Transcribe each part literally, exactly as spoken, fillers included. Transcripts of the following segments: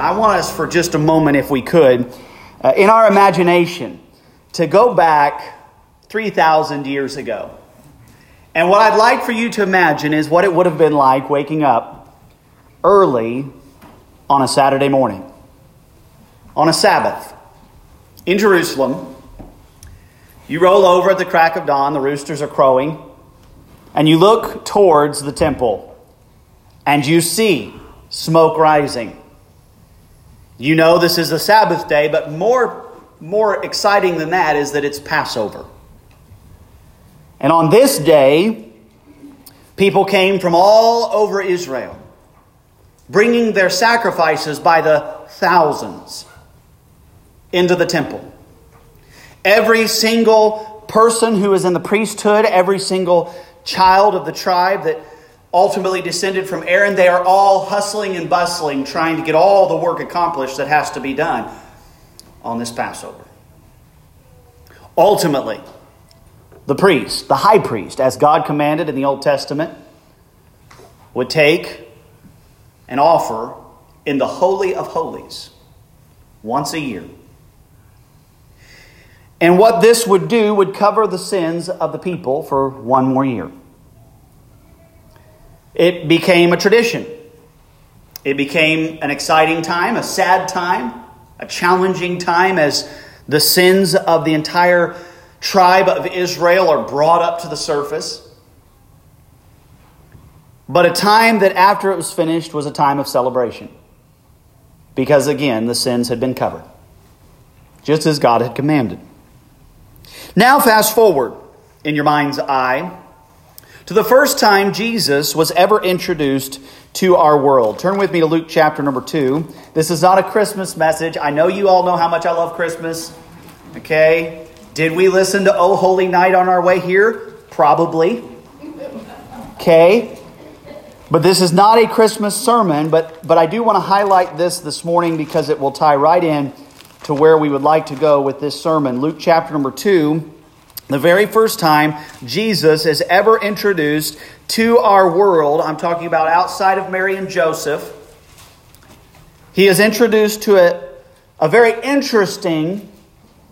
I want us for just a moment, if we could, uh, in our imagination, to go back three thousand years ago. And what I'd like for you to imagine is what it would have been like waking up early on a Saturday morning, on a Sabbath, in Jerusalem. You roll over at the crack of dawn, the roosters are crowing, and you look towards the temple, and you see smoke rising. You know this is the Sabbath day, but more, more exciting than that is that it's Passover. And on this day, people came from all over Israel, bringing their sacrifices by the thousands into the temple. Every single person who is in the priesthood, every single child of the tribe that ultimately descended from Aaron, they are all hustling and bustling, trying to get all the work accomplished that has to be done on this Passover. Ultimately, the priest, the high priest, as God commanded in the Old Testament, would take and offer in the Holy of Holies once a year. And what this would do would cover the sins of the people for one more year. It became a tradition. It became an exciting time, a sad time, a challenging time as the sins of the entire tribe of Israel are brought up to the surface. But a time that after it was finished was a time of celebration. Because again, the sins had been covered. Just as God had commanded. Now fast forward in your mind's eye to the first time Jesus was ever introduced to our world. Turn with me to Luke chapter number two. This is not a Christmas message. I know you all know how much I love Christmas. Okay? Did we listen to O Holy Night on our way here? Probably. Okay. But this is not a Christmas sermon, but, but I do want to highlight this this morning because it will tie right in to where we would like to go with this sermon. Luke chapter number two, the very first time Jesus is ever introduced to our world. I'm talking about outside of Mary and Joseph. He is introduced to a, a very interesting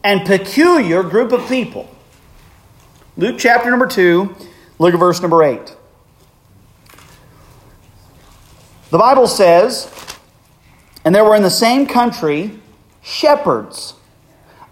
and peculiar group of people. Luke chapter number two, look at verse number eight. The Bible says, "And there were in the same country shepherds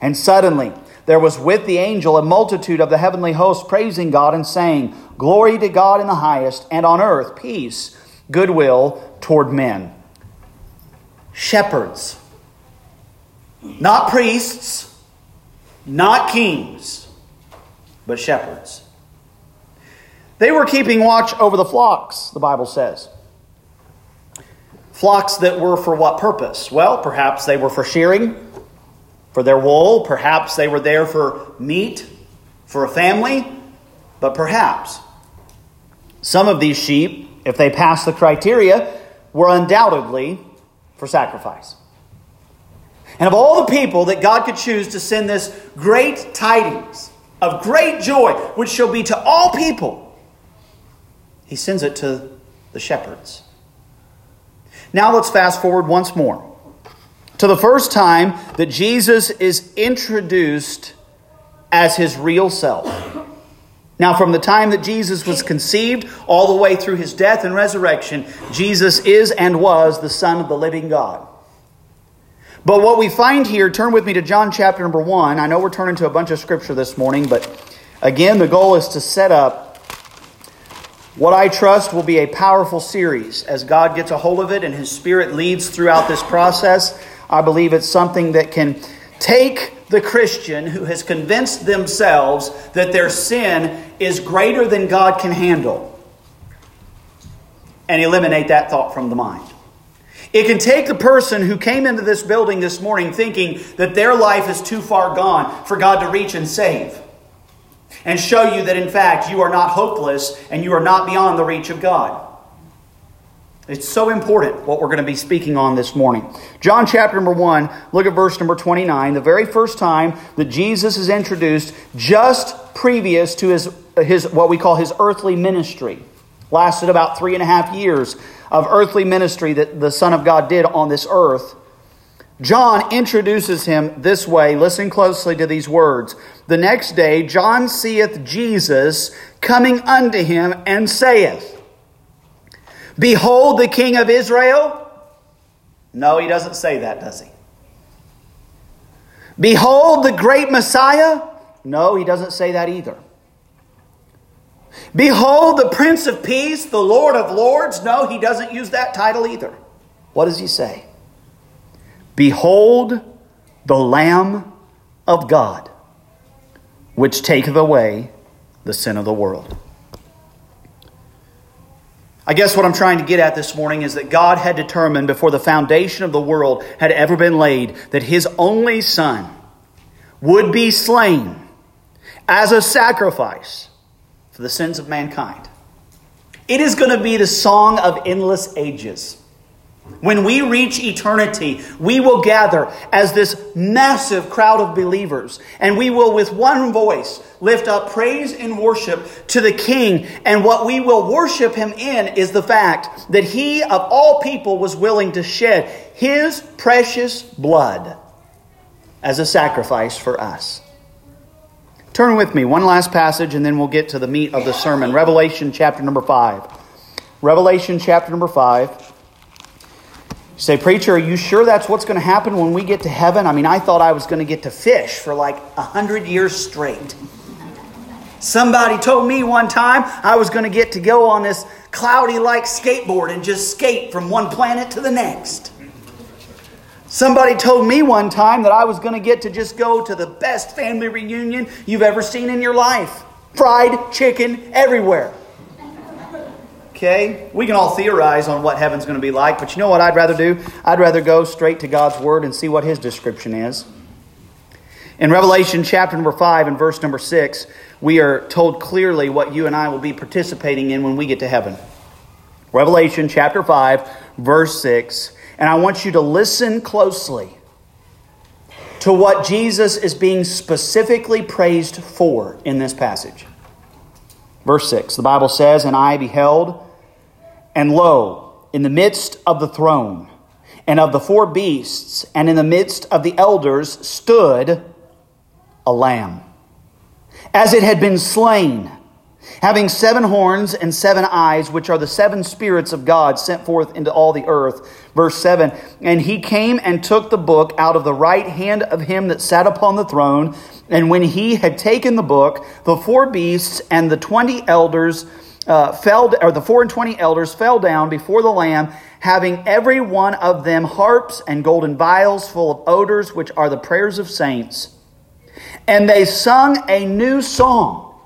And suddenly there was with the angel a multitude of the heavenly host, praising God and saying, Glory to God in the highest, and on earth peace, goodwill toward men." Shepherds. Not priests, not kings, but shepherds. They were keeping watch over the flocks, the Bible says. Flocks that were for what purpose? Well, perhaps they were for shearing, for their wool. Perhaps they were there for meat, for a family. But perhaps some of these sheep, if they passed the criteria, were undoubtedly for sacrifice. And of all the people that God could choose to send this great tidings of great joy, which shall be to all people, he sends it to the shepherds. Now let's fast forward once more to the first time that Jesus is introduced as his real self. Now from the time that Jesus was conceived all the way through his death and resurrection, Jesus is and was the Son of the living God. But what we find here, turn with me to John chapter number one. I know we're turning to a bunch of scripture this morning, but again, the goal is to set up what I trust will be a powerful series. As God gets a hold of it and his Spirit leads throughout this process, I believe it's something that can take the Christian who has convinced themselves that their sin is greater than God can handle and eliminate that thought from the mind. It can take the person who came into this building this morning thinking that their life is too far gone for God to reach and save, and show you that in fact you are not hopeless and you are not beyond the reach of God. It's so important what we're going to be speaking on this morning. John chapter number one, look at verse number twenty-nine. The very first time that Jesus is introduced, just previous to his, his what we call his earthly ministry. Lasted about three and a half years of earthly ministry that the Son of God did on this earth. John introduces him this way. Listen closely to these words. The next day, John seeth Jesus coming unto him and saith, Behold the King of Israel. No, he doesn't say that, does he? Behold the great Messiah. No, he doesn't say that either. Behold the Prince of Peace, the Lord of Lords. No, he doesn't use that title either. What does he say? Behold the Lamb of God, which taketh away the sin of the world. I guess what I'm trying to get at this morning is that God had determined before the foundation of the world had ever been laid that His only Son would be slain as a sacrifice for the sins of mankind. It is going to be the song of endless ages. When we reach eternity, we will gather as this massive crowd of believers, and we will with one voice lift up praise and worship to the King. And what we will worship Him in is the fact that He, of all people, was willing to shed His precious blood as a sacrifice for us. Turn with me, one last passage, and then we'll get to the meat of the sermon. Revelation chapter number five. Revelation chapter number five. You say, preacher, are you sure that's what's going to happen when we get to heaven? I mean, I thought I was going to get to fish for like a hundred years straight. Somebody told me one time I was going to get to go on this cloudy-like skateboard and just skate from one planet to the next. Somebody told me one time that I was going to get to just go to the best family reunion you've ever seen in your life. Fried chicken everywhere. Okay, we can all theorize on what heaven's going to be like, but you know what I'd rather do? I'd rather go straight to God's Word and see what His description is. In Revelation chapter number five and verse number six, we are told clearly what you and I will be participating in when we get to heaven. Revelation chapter five, verse six, and I want you to listen closely to what Jesus is being specifically praised for in this passage. Verse six, the Bible says, And I beheld, and lo, in the midst of the throne, and of the four beasts, and in the midst of the elders, stood a lamb, as it had been slain, having seven horns and seven eyes, which are the seven spirits of God sent forth into all the earth. Verse seven, And he came and took the book out of the right hand of him that sat upon the throne, and when he had taken the book, the four beasts and the twenty elders uh, fell, or the four and twenty elders fell down before the Lamb, having every one of them harps and golden vials full of odors, which are the prayers of saints. And they sung a new song.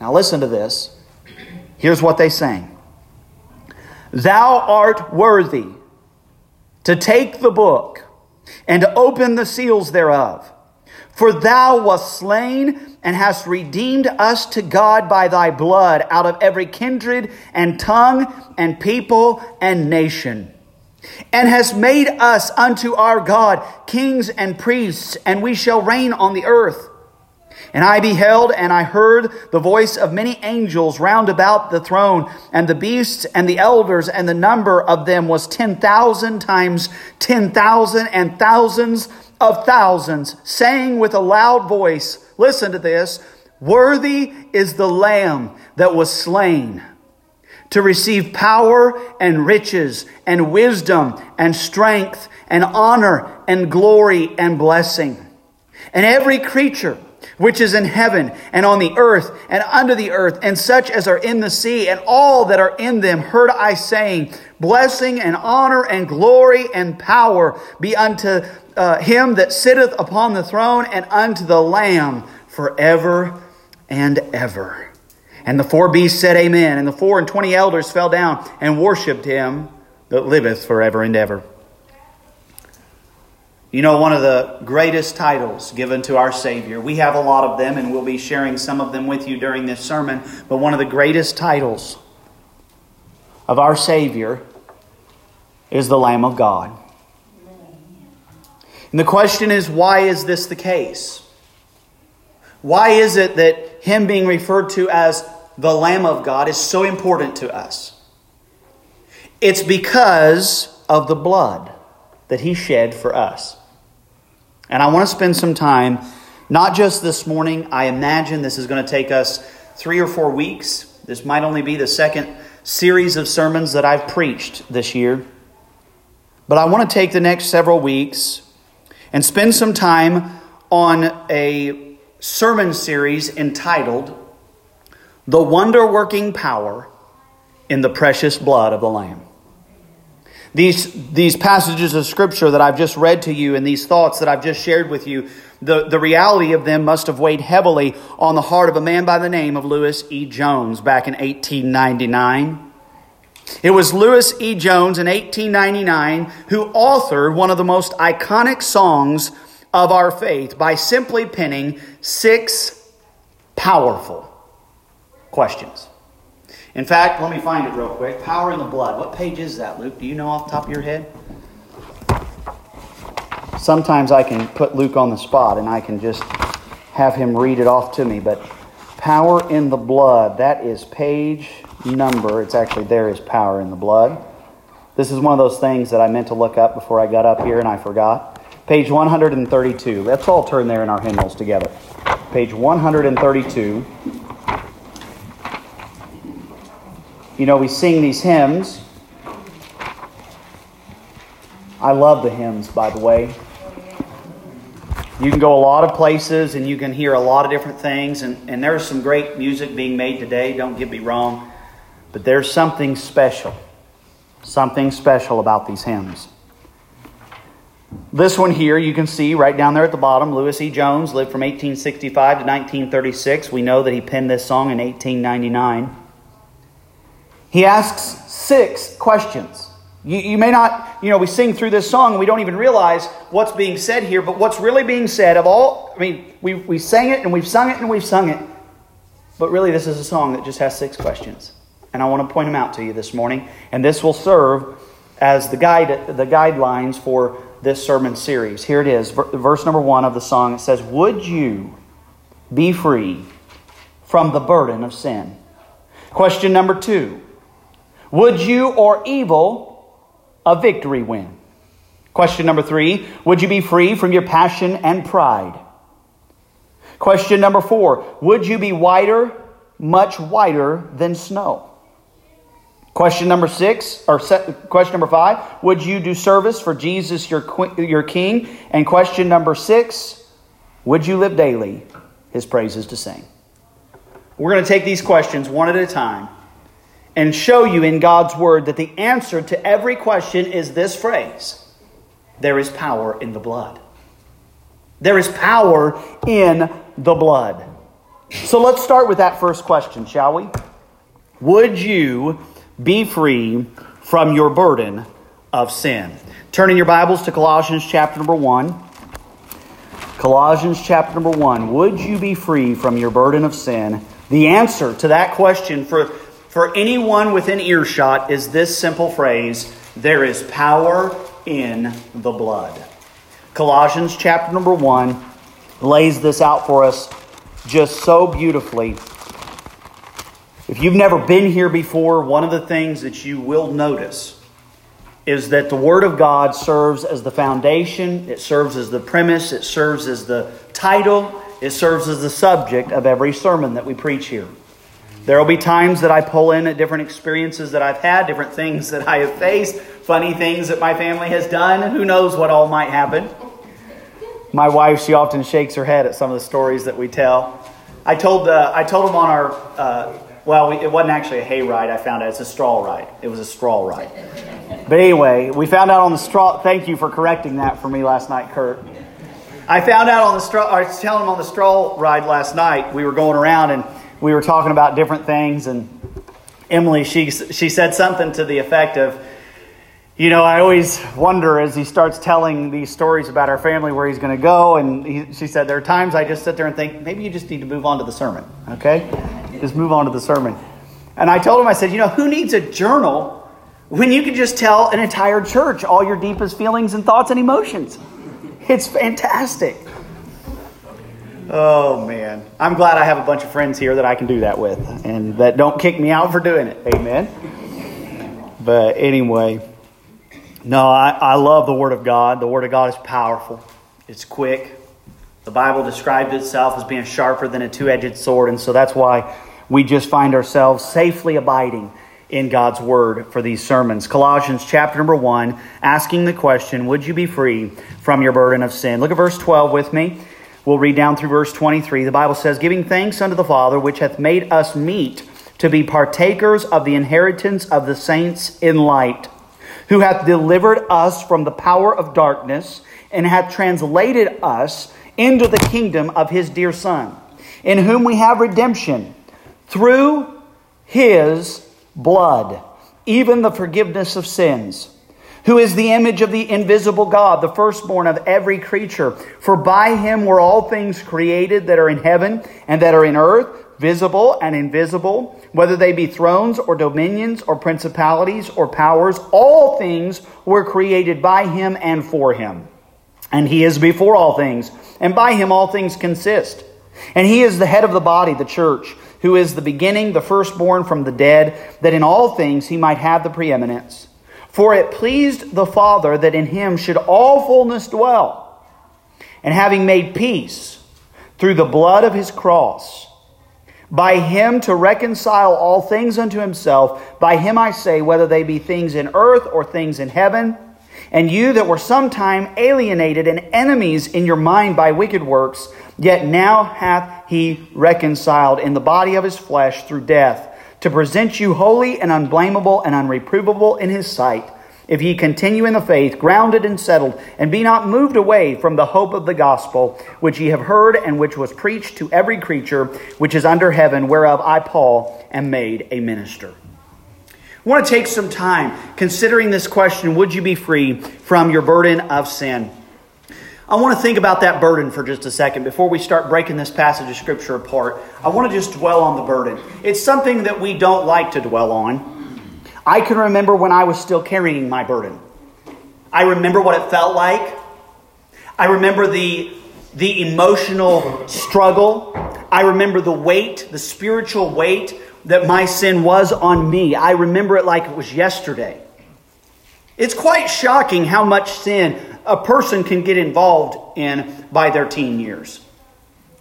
Now listen to this. Here's what they sang. Thou art worthy to take the book and to open the seals thereof. For thou wast slain and hast redeemed us to God by thy blood out of every kindred and tongue and people and nation. And hast made us unto our God kings and priests, and we shall reign on the earth. And I beheld and I heard the voice of many angels round about the throne, and the beasts and the elders, and the number of them was ten thousand times ten thousand and thousands of thousands, saying with a loud voice, listen to this, Worthy is the Lamb that was slain to receive power and riches and wisdom and strength and honor and glory and blessing. And every creature which is in heaven and on the earth and under the earth, and such as are in the sea, and all that are in them, heard I saying, Blessing and honor and glory and power be unto uh, him that sitteth upon the throne, and unto the Lamb forever and ever. And the four beasts said, Amen. And the four and twenty elders fell down and worshipped him, that liveth forever and ever. You know, one of the greatest titles given to our Savior, we have a lot of them and we'll be sharing some of them with you during this sermon, but one of the greatest titles of our Savior is the Lamb of God. And the question is, why is this the case? Why is it that Him being referred to as the Lamb of God is so important to us? It's because of the blood that He shed for us. And I want to spend some time, not just this morning. I imagine this is going to take us three or four weeks. This might only be the second series of sermons that I've preached this year. But I want to take the next several weeks and spend some time on a sermon series entitled, The Wonder-Working Power in the Precious Blood of the Lamb. These, these passages of Scripture that I've just read to you and these thoughts that I've just shared with you, the, the reality of them must have weighed heavily on the heart of a man by the name of Lewis E. Jones back in eighteen ninety-nine. It was Lewis E. Jones in eighteen ninety-nine who authored one of the most iconic songs of our faith by simply penning six powerful questions. In fact, let me find it real quick. Power in the Blood. What page is that, Luke? Do you know off the top of your head? Sometimes I can put Luke on the spot and I can just have him read it off to me. But Power in the Blood, that is page number. It's actually There is Power in the Blood. This is one of those things that I meant to look up before I got up here and I forgot. Page one hundred thirty-two. Let's all turn there in our hymnals together. Page one hundred thirty-two. You know, we sing these hymns. I love the hymns, by the way. You can go a lot of places and you can hear a lot of different things. And, and there's some great music being made today, don't get me wrong. But there's something special. Something special about these hymns. This one here, you can see right down there at the bottom, Lewis E. Jones lived from eighteen sixty-five to nineteen thirty-six. We know that he penned this song in eighteen ninety-nine. He asks six questions. You, you may not, you know, we sing through this song and we don't even realize what's being said here, but what's really being said of all, I mean, we, we sang it and we've sung it and we've sung it, but really this is a song that just has six questions. And I want to point them out to you this morning, and this will serve as the guide, the guidelines for this sermon series. Here it is, verse number one of the song. It says, "Would you be free from the burden of sin?" Question number two. Would you or evil a victory win? Question number three, would you be free from your passion and pride? Question number four, would you be whiter, much whiter than snow? Question number six, or question number five, would you do service for Jesus your your King? And question number six, would you live daily His praises to sing? We're going to take these questions one at a time and show you in God's Word that the answer to every question is this phrase: there is power in the blood. There is power in the blood. So let's start with that first question, shall we? Would you be free from your burden of sin? Turn in your Bibles to Colossians chapter number one. Colossians chapter number one. Would you be free from your burden of sin? The answer to that question for For anyone within earshot is this simple phrase: there is power in the blood. Colossians chapter number one lays this out for us just so beautifully. If you've never been here before, one of the things that you will notice is that the Word of God serves as the foundation, it serves as the premise, it serves as the title, it serves as the subject of every sermon that we preach here. There will be times that I pull in at different experiences that I've had, different things that I have faced, funny things that my family has done. Who knows what all might happen? My wife, she often shakes her head at some of the stories that we tell. I told uh, I told them on our, uh, well, we, it wasn't actually a hay ride, I found out. It's a straw ride. It was a straw ride. But anyway, we found out on the straw, thank you for correcting that for me last night, Kurt. I found out on the straw, I was telling them on the straw ride last night, we were going around and we were talking about different things, and Emily, she she said something to the effect of, You know, I always wonder as he starts telling these stories about our family where he's going to go. And he, she said, there are times I just sit there and think, maybe you just need to move on to the sermon, okay? Just move on to the sermon. And I told him, I said, you know, who needs a journal when you can just tell an entire church all your deepest feelings and thoughts and emotions? It's fantastic. Oh, man. I'm glad I have a bunch of friends here that I can do that with and that don't kick me out for doing it. Amen. But anyway... No, I, I love the Word of God. The Word of God is powerful. It's quick. The Bible describes itself as being sharper than a two-edged sword. And so that's why we just find ourselves safely abiding in God's Word for these sermons. Colossians chapter number one, asking the question, would you be free from your burden of sin? Look at verse twelve with me. We'll read down through verse twenty-three. The Bible says, giving thanks unto the Father, which hath made us meet to be partakers of the inheritance of the saints in light, who hath delivered us from the power of darkness, and hath translated us into the kingdom of his dear Son, in whom we have redemption through his blood, even the forgiveness of sins, who is the image of the invisible God, the firstborn of every creature. For by him were all things created that are in heaven and that are in earth, visible and invisible, whether they be thrones or dominions or principalities or powers, all things were created by him and for him. And he is before all things, and by him all things consist. And he is the head of the body, the church, who is the beginning, the firstborn from the dead, that in all things he might have the preeminence. For it pleased the Father that in him should all fullness dwell, and having made peace through the blood of his cross, by him to reconcile all things unto himself. By him I say, whether they be things in earth or things in heaven. And you that were sometime alienated and enemies in your mind by wicked works, yet now hath he reconciled in the body of his flesh through death, to present you holy and unblameable and unreprovable in his sight, if ye continue in the faith, grounded and settled, and be not moved away from the hope of the gospel, which ye have heard and which was preached to every creature which is under heaven, whereof I, Paul, am made a minister. I want to take some time considering this question, would you be free from your burden of sin? I want to think about that burden for just a second before we start breaking this passage of Scripture apart. I want to just dwell on the burden. It's something that we don't like to dwell on. I can remember when I was still carrying my burden. I remember what it felt like. I remember the, the emotional struggle. I remember the weight, the spiritual weight that my sin was on me. I remember it like it was yesterday. It's quite shocking how much sin a person can get involved in by their teen years.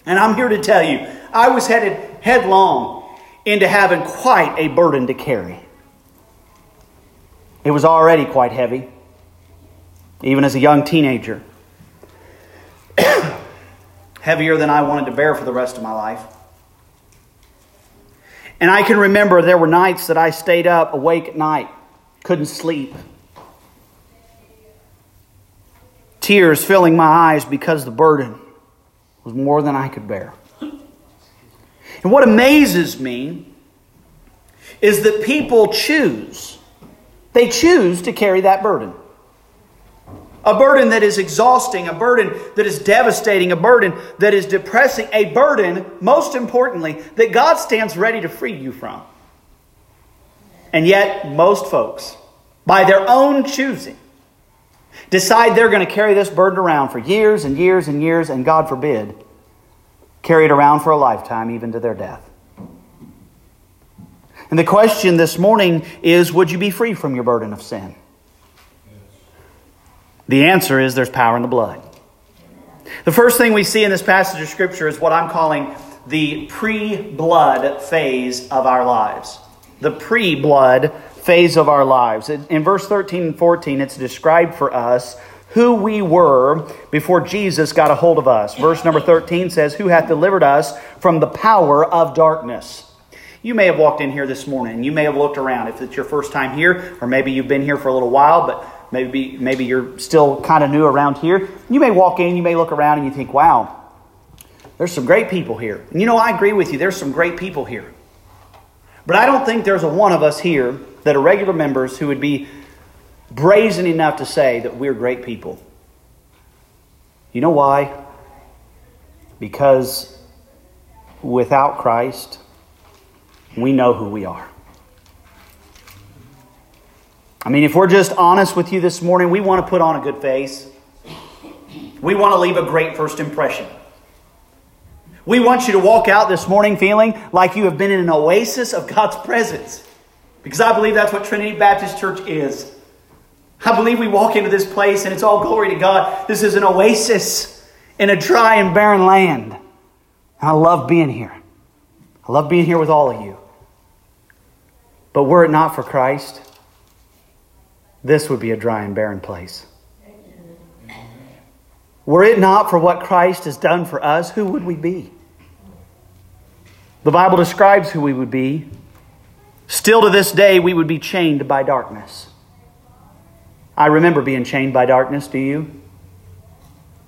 And I'm here to tell you, I was headed headlong into having quite a burden to carry. It was already quite heavy, even as a young teenager. Heavier than I wanted to bear for the rest of my life. And I can remember there were nights that I stayed up awake at night, couldn't sleep. Tears filling my eyes because the burden was more than I could bear. And what amazes me is that people choose They choose to carry that burden. A burden that is exhausting, a burden that is devastating, a burden that is depressing, a burden, most importantly, that God stands ready to free you from. And yet, most folks, by their own choosing, decide they're going to carry this burden around for years and years and years, and God forbid, carry it around for a lifetime, even to their death. And the question this morning is, would you be free from your burden of sin? The answer is there's power in the blood. The first thing we see in this passage of Scripture is what I'm calling the pre-blood phase of our lives. The pre-blood phase of our lives. In verse thirteen and fourteen, it's described for us who we were before Jesus got a hold of us. Verse number thirteen says, who hath delivered us from the power of darkness. You may have walked in here this morning, and you may have looked around. If it's your first time here, or maybe you've been here for a little while, but maybe maybe you're still kind of new around here. You may walk in, you may look around, and you think, wow, there's some great people here. And you know, I agree with you, there's some great people here. But I don't think there's a one of us here that are regular members who would be brazen enough to say that we're great people. You know why? Because without Christ, we know who we are. I mean, if we're just honest with you this morning, we want to put on a good face. We want to leave a great first impression. We want you to walk out this morning feeling like you have been in an oasis of God's presence. Because I believe that's what Trinity Baptist Church is. I believe we walk into this place and it's all glory to God. This is an oasis in a dry and barren land. And I love being here. I love being here with all of you. But were it not for Christ, this would be a dry and barren place. Were it not for what Christ has done for us, who would we be? The Bible describes who we would be. Still to this day, we would be chained by darkness. I remember being chained by darkness, do you?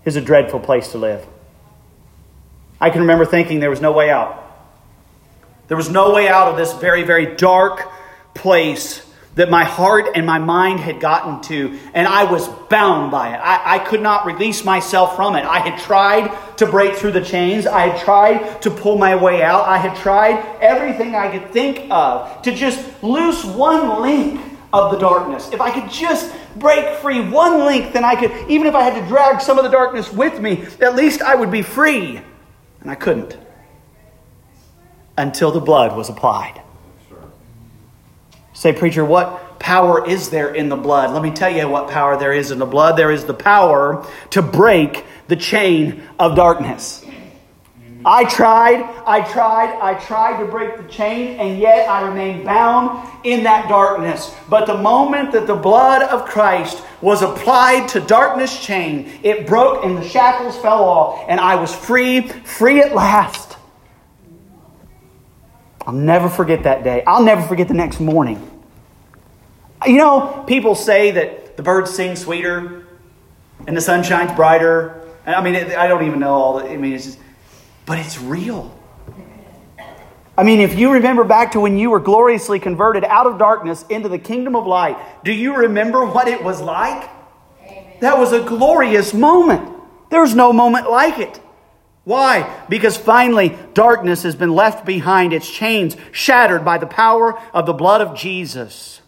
It's a dreadful place to live. I can remember thinking there was no way out. There was no way out of this very, very dark place that my heart and my mind had gotten to, and I was bound by it. I, I could not release myself from it. I had tried to break through the chains. I had tried to pull my way out. I had tried everything I could think of to just loose one link of the darkness. If I could just break free one link, then I could, even if I had to drag some of the darkness with me, at least I would be free. And I couldn't. Until the blood was applied. Say, preacher, what power is there in the blood? Let me tell you what power there is in the blood. There is the power to break the chain of darkness. I tried, I tried, I tried to break the chain, and yet I remained bound in that darkness. But the moment that the blood of Christ was applied to darkness chain, it broke and the shackles fell off, and I was free, free at last. I'll never forget that day. I'll never forget the next morning. You know, people say that the birds sing sweeter and the sun shines brighter. I mean, I don't even know all the, I mean, it's just, but it's real. I mean, if you remember back to when you were gloriously converted out of darkness into the kingdom of light, do you remember what it was like? Amen. That was a glorious moment. There's no moment like it. Why? Because finally, darkness has been left behind, its chains shattered by the power of the blood of Jesus.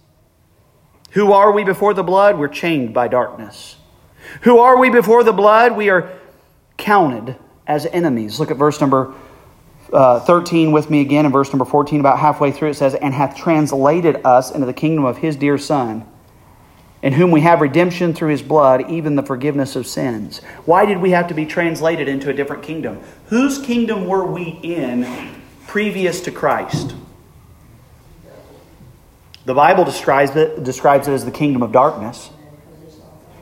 Who are we before the blood? We're chained by darkness. Who are we before the blood? We are counted as enemies. Look at verse number uh, thirteen with me again, and verse number fourteen, about halfway through. It says, and hath translated us into the kingdom of his dear Son, in whom we have redemption through his blood, even the forgiveness of sins. Why did we have to be translated into a different kingdom? Whose kingdom were we in previous to Christ? The Bible describes it, describes it as the kingdom of darkness.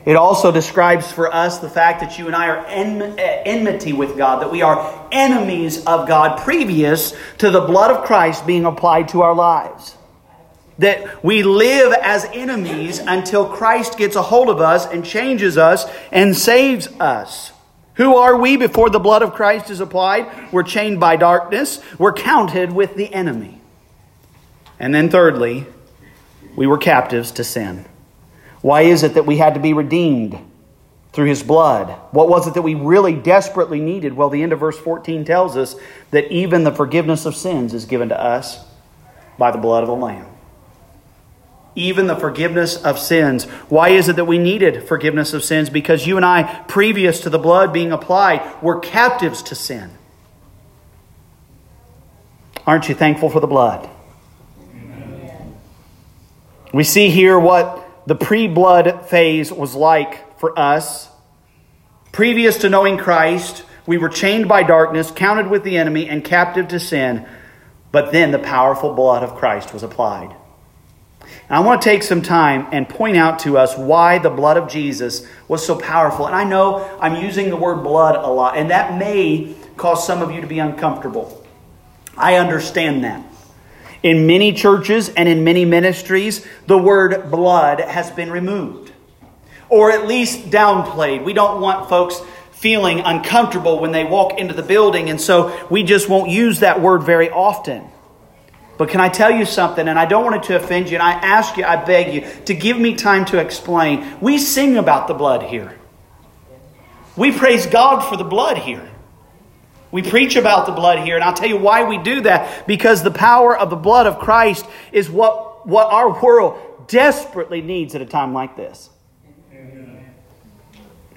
It also describes for us the fact that you and I are en- enmity with God, that we are enemies of God previous to the blood of Christ being applied to our lives. That we live as enemies until Christ gets a hold of us and changes us and saves us. Who are we before the blood of Christ is applied? We're chained by darkness. We're counted with the enemy. And then thirdly, we were captives to sin. Why is it that we had to be redeemed through his blood? What was it that we really desperately needed? Well, the end of verse fourteen tells us that even the forgiveness of sins is given to us by the blood of the Lamb. Even the forgiveness of sins. Why is it that we needed forgiveness of sins? Because you and I, previous to the blood being applied, were captives to sin. Aren't you thankful for the blood? Amen. We see here what the pre-blood phase was like for us. Previous to knowing Christ, we were chained by darkness, counted with the enemy, and captive to sin. But then the powerful blood of Christ was applied. I want to take some time and point out to us why the blood of Jesus was so powerful. And I know I'm using the word blood a lot, and that may cause some of you to be uncomfortable. I understand that. In many churches and in many ministries, the word blood has been removed, or at least downplayed. We don't want folks feeling uncomfortable when they walk into the building, and so we just won't use that word very often. But can I tell you something? And I don't want it to offend you. And I ask you, I beg you, to give me time to explain. We sing about the blood here. We praise God for the blood here. We preach about the blood here. And I'll tell you why we do that. Because the power of the blood of Christ is what, what our world desperately needs at a time like this.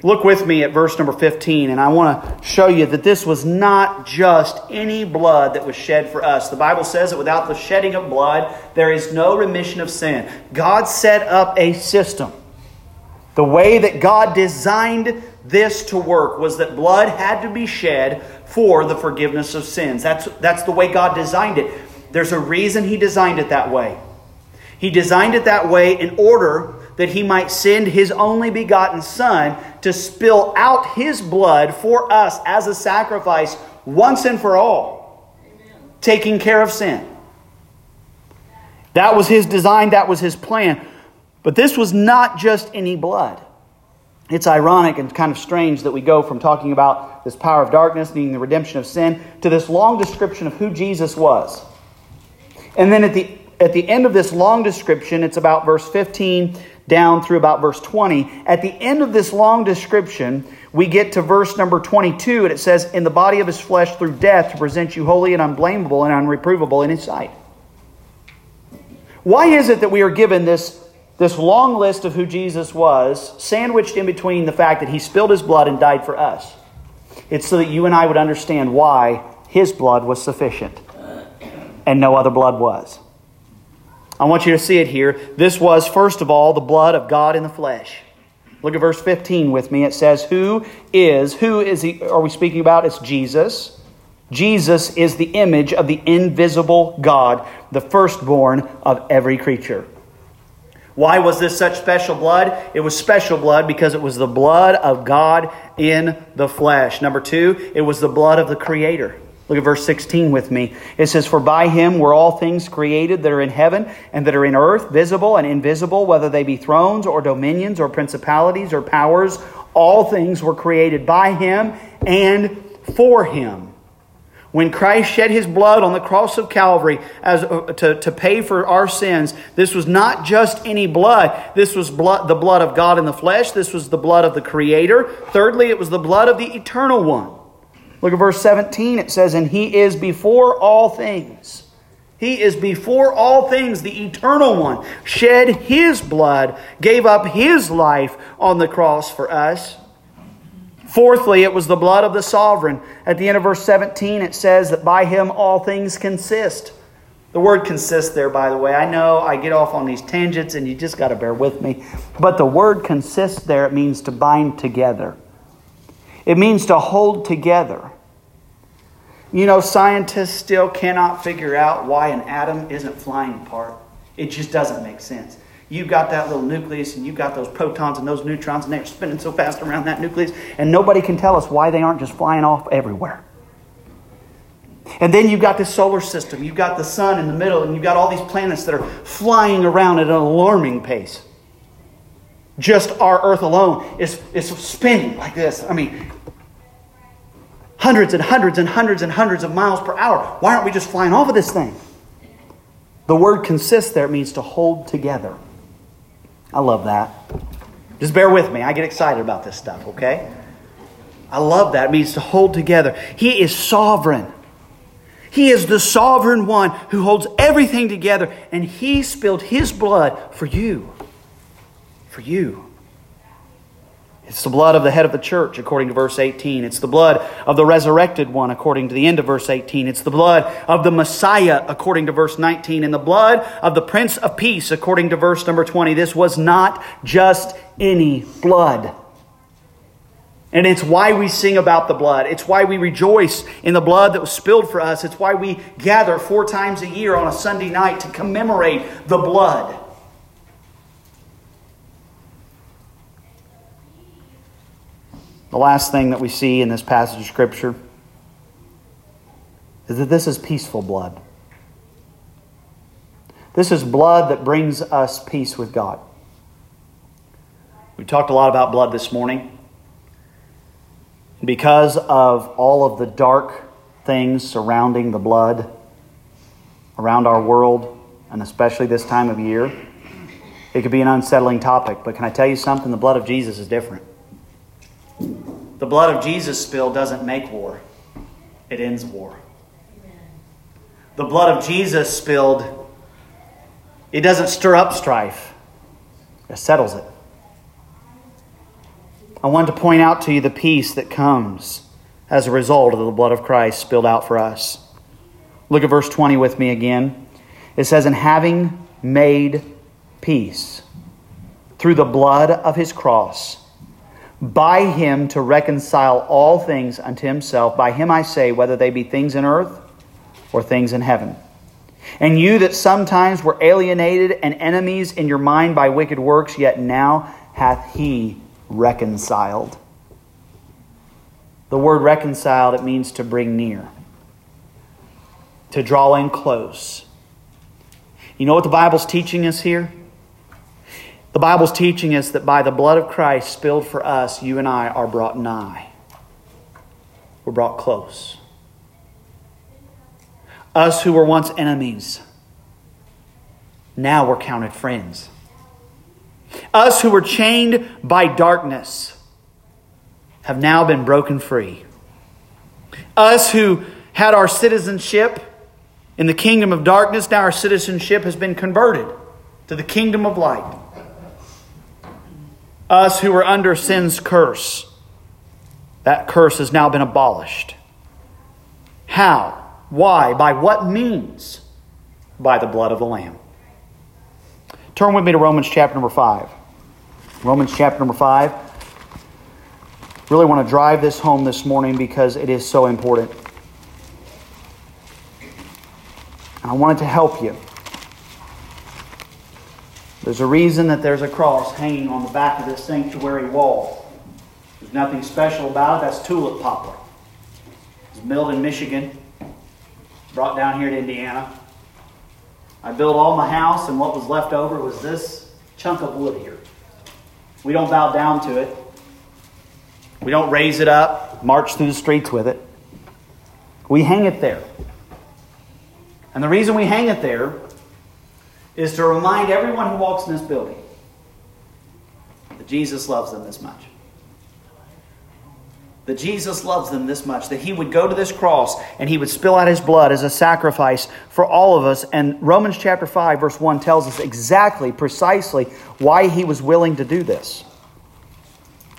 Look with me at verse number fifteen, and I want to show you that this was not just any blood that was shed for us. The Bible says that without the shedding of blood, there is no remission of sin. God set up a system. The way that God designed this to work was that blood had to be shed for the forgiveness of sins. That's, that's the way God designed it. There's a reason He designed it that way. He designed it that way in order that He might send His only begotten Son to spill out His blood for us as a sacrifice once and for all. Amen. Taking care of sin. That was His design. That was His plan. But this was not just any blood. It's ironic and kind of strange that we go from talking about this power of darkness, needing the redemption of sin, to this long description of who Jesus was. And then at the At the end of this long description, it's about verse fifteen down through about verse twenty. At the end of this long description, we get to verse number twenty-two, and it says, "In the body of His flesh through death to present you holy and unblameable and unreprovable in His sight." Why is it that we are given this, this long list of who Jesus was, sandwiched in between the fact that He spilled His blood and died for us? It's so that you and I would understand why His blood was sufficient and no other blood was. I want you to see it here. This was, first of all, the blood of God in the flesh. Look at verse fifteen with me. It says, who is, who is he, are we speaking about? It's Jesus. Jesus is the image of the invisible God, the firstborn of every creature. Why was this such special blood? It was special blood because it was the blood of God in the flesh. Number two, it was the blood of the Creator. Look at verse sixteen with me. It says, "For by Him were all things created that are in heaven and that are in earth, visible and invisible, whether they be thrones or dominions or principalities or powers. All things were created by Him and for Him." When Christ shed His blood on the cross of Calvary as uh, to, to pay for our sins, this was not just any blood. This was blood, the blood of God in the flesh. This was the blood of the Creator. Thirdly, it was the blood of the Eternal One. Look at verse seventeen. It says, "And He is before all things." He is before all things. The Eternal One shed His blood, gave up His life on the cross for us. Fourthly, it was the blood of the Sovereign. At the end of verse seventeen, it says that by Him all things consist. The word consist there, by the way. I know I get off on these tangents and you just got to bear with me. But the word consist there, it means to bind together. It means to hold together. You know, scientists still cannot figure out why an atom isn't flying apart. It just doesn't make sense. You've got that little nucleus and you've got those protons and those neutrons and they're spinning so fast around that nucleus and nobody can tell us why they aren't just flying off everywhere. And then you've got the solar system. You've got the sun in the middle and you've got all these planets that are flying around at an alarming pace. Just our Earth alone is, is spinning like this. I mean, hundreds and hundreds and hundreds and hundreds of miles per hour. Why aren't we just flying off of this thing? The word consists there means to hold together. I love that. Just bear with me. I get excited about this stuff, okay? I love that. It means to hold together. He is sovereign. He is the sovereign one who holds everything together. And He spilled His blood for you. For you. It's the blood of the head of the church, according to verse eighteen. It's the blood of the resurrected one, according to the end of verse eighteen. It's the blood of the Messiah, according to verse nineteen. And the blood of the Prince of Peace, according to verse number twenty. This was not just any blood. And it's why we sing about the blood. It's why we rejoice in the blood that was spilled for us. It's why we gather four times a year on a Sunday night to commemorate the blood. The last thing that we see in this passage of Scripture is that this is peaceful blood. This is blood that brings us peace with God. We talked a lot about blood this morning. Because of all of the dark things surrounding the blood, around our world, and especially this time of year, it could be an unsettling topic. But can I tell you something? The blood of Jesus is different. The blood of Jesus spilled doesn't make war. It ends war. The blood of Jesus spilled, it doesn't stir up strife. It settles it. I wanted to point out to you the peace that comes as a result of the blood of Christ spilled out for us. Look at verse twenty with me again. It says, and having made peace through the blood of his cross, by him to reconcile all things unto himself. By him I say, whether they be things in earth or things in heaven. And you that sometimes were alienated and enemies in your mind by wicked works, yet now hath he reconciled. The word reconciled, it means to bring near, to draw in close. You know what the Bible's teaching us here? The Bible's teaching us that by the blood of Christ spilled for us, you and I are brought nigh. We're brought close. Us who were once enemies, now we're counted friends. Us who were chained by darkness have now been broken free. Us who had our citizenship in the kingdom of darkness, now our citizenship has been converted to the kingdom of light. Us who were under sin's curse, that curse has now been abolished. How? Why? By what means? By the blood of the Lamb. Turn with me to Romans chapter number five. Romans chapter number five. Really want to drive this home this morning because it is so important. And I wanted to help you. There's a reason that there's a cross hanging on the back of this sanctuary wall. There's nothing special about it. That's tulip poplar. It's milled in Michigan, brought down here to Indiana. I built all my house, and what was left over was this chunk of wood here. We don't bow down to it. We don't raise it up, march through the streets with it. We hang it there. And the reason we hang it there is to remind everyone who walks in this building that Jesus loves them this much. That Jesus loves them this much, that he would go to this cross and he would spill out his blood as a sacrifice for all of us. And Romans chapter five, verse one tells us exactly, precisely why he was willing to do this.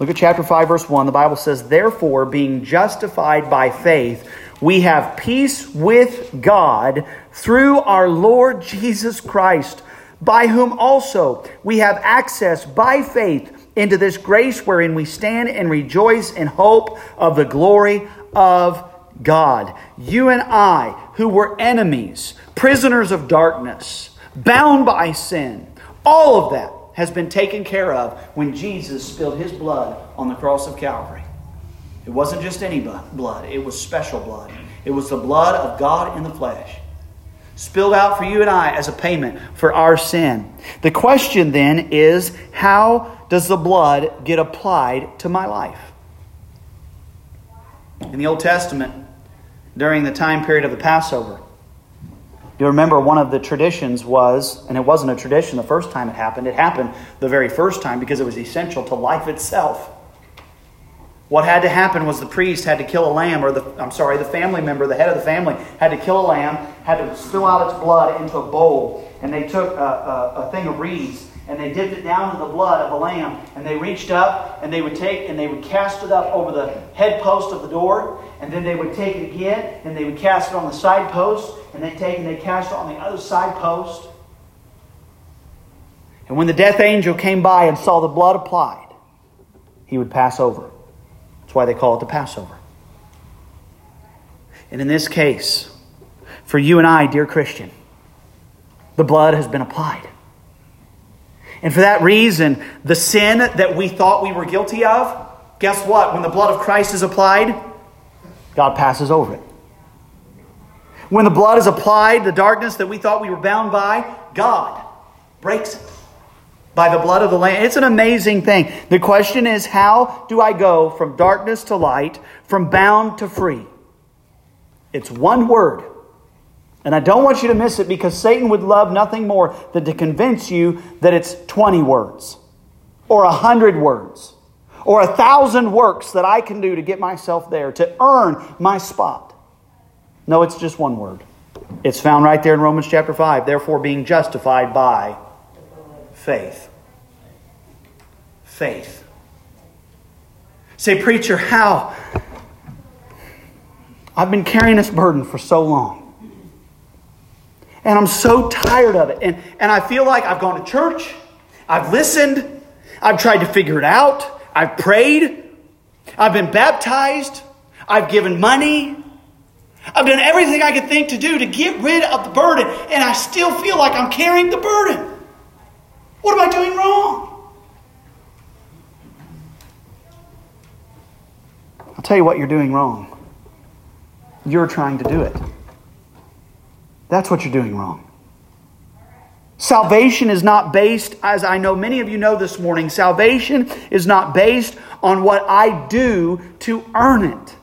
Look at chapter five, verse one. The Bible says, therefore, being justified by faith, we have peace with God through our Lord Jesus Christ, by whom also we have access by faith into this grace wherein we stand and rejoice in hope of the glory of God. You and I, who were enemies, prisoners of darkness, bound by sin, all of that has been taken care of when Jesus spilled his blood on the cross of Calvary. It wasn't just any blood. It was special blood. It was the blood of God in the flesh, spilled out for you and I as a payment for our sin. The question then is, how does the blood get applied to my life? In the Old Testament, during the time period of the Passover, you remember one of the traditions was, and it wasn't a tradition the first time it happened, it happened the very first time because it was essential to life itself. What had to happen was the priest had to kill a lamb, or the, I'm sorry, the family member, the head of the family, had to kill a lamb, had to spill out its blood into a bowl, and they took a, a, a thing of reeds, and they dipped it down in the blood of the lamb, and they reached up, and they would take, and they would cast it up over the head post of the door, and then they would take it again, and they would cast it on the side post, and they take and they cast it on the other side post. And when the death angel came by and saw the blood applied, he would pass over. That's why they call it the Passover. And in this case, for you and I, dear Christian, the blood has been applied. And for that reason, the sin that we thought we were guilty of, guess what? When the blood of Christ is applied, God passes over it. When the blood is applied, the darkness that we thought we were bound by, God breaks it. By the blood of the Lamb. It's an amazing thing. The question is, how do I go from darkness to light, from bound to free? It's one word, And I don't want you to miss it, because Satan would love nothing more than to convince you that it's twenty words or one hundred words or a thousand works that I can do to get myself there, to earn my spot. No, it's just one word. It's found right there in Romans chapter five. Therefore, being justified by faith. Faith. Say, preacher, how? I've been carrying this burden for so long. And I'm so tired of it. And, and I feel like I've gone to church. I've listened. I've tried to figure it out. I've prayed. I've been baptized. I've given money. I've done everything I could think to do to get rid of the burden, and I still feel like I'm carrying the burden. What am I doing wrong? I'll tell you what you're doing wrong. You're trying to do it. That's what you're doing wrong. Salvation is not based, as I know many of you know this morning, salvation is not based on what I do to earn it.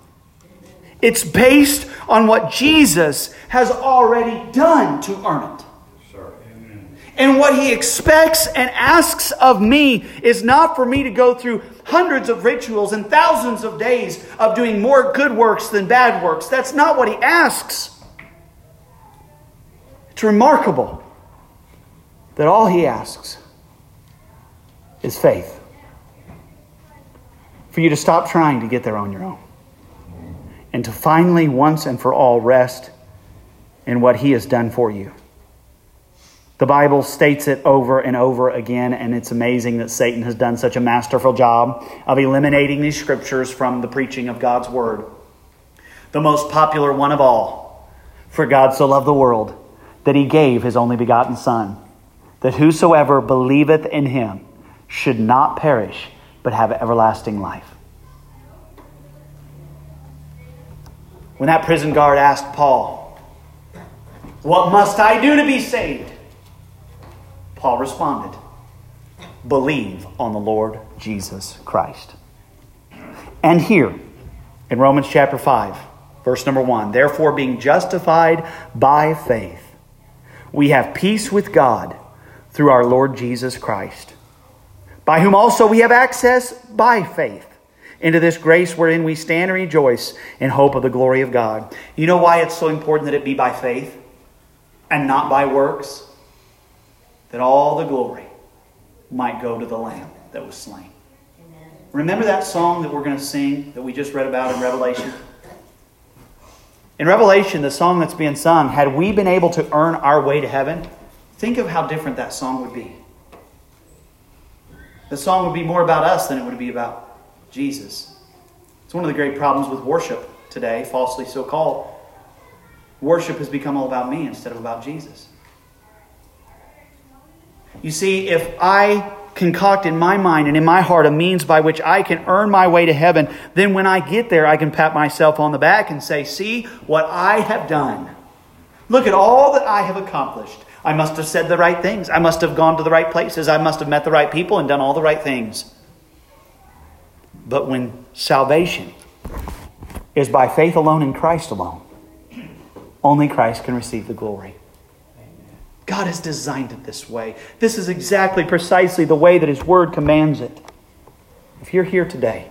It's based on what Jesus has already done to earn it. And what he expects and asks of me is not for me to go through hundreds of rituals and thousands of days of doing more good works than bad works. That's not what he asks. It's remarkable that all he asks is faith. For you to stop trying to get there on your own. And to finally, once and for all, rest in what he has done for you. The Bible states it over and over again, and it's amazing that Satan has done such a masterful job of eliminating these scriptures from the preaching of God's word. The most popular one of all, for God so loved the world, that he gave his only begotten Son, that whosoever believeth in him should not perish, but have everlasting life. When that prison guard asked Paul, what must I do to be saved? Paul responded, believe on the Lord Jesus Christ. And here in Romans chapter five, verse number one, therefore being justified by faith, we have peace with God through our Lord Jesus Christ, by whom also we have access by faith into this grace wherein we stand and rejoice in hope of the glory of God. You know why it's so important that it be by faith and not by works? That all the glory might go to the Lamb that was slain. Amen. Remember that song that we're going to sing that we just read about in Revelation? In Revelation, the song that's being sung, had we been able to earn our way to heaven, think of how different that song would be. The song would be more about us than it would be about Jesus. It's one of the great problems with worship today, falsely so called. Worship has become all about me instead of about Jesus. You see, if I concoct in my mind and in my heart a means by which I can earn my way to heaven, then when I get there, I can pat myself on the back and say, see what I have done. Look at all that I have accomplished. I must have said the right things. I must have gone to the right places. I must have met the right people and done all the right things. But when salvation is by faith alone in Christ alone, only Christ can receive the glory. God has designed it this way. This is exactly, precisely the way that His Word commands it. If you're here today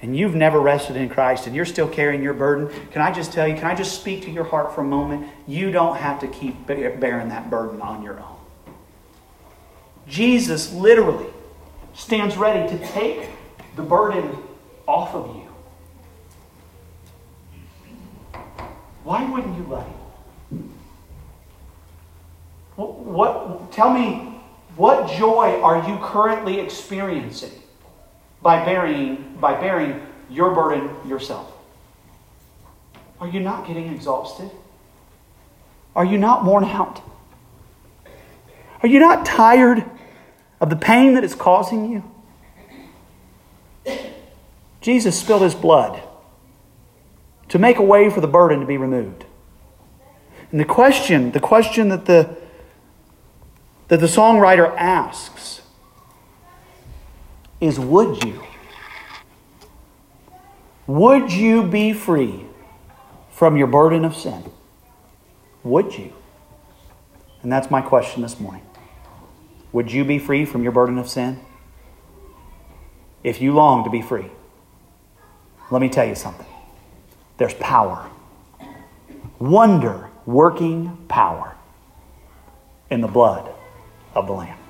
and you've never rested in Christ and you're still carrying your burden, can I just tell you, can I just speak to your heart for a moment? You don't have to keep bearing that burden on your own. Jesus literally stands ready to take the burden off of you. Why wouldn't you let him? What, what, tell me, what joy are you currently experiencing by bearing, by bearing your burden yourself? Are you not getting exhausted? Are you not worn out? Are you not tired of the pain that it's causing you? Jesus spilled his blood to make a way for the burden to be removed. And the question, the question that the that the songwriter asks is, would you? Would you be free from your burden of sin? Would you? And that's my question this morning. Would you be free from your burden of sin? If you long to be free, let me tell you something. There's power. Wonder-working power in the blood of the Lamb.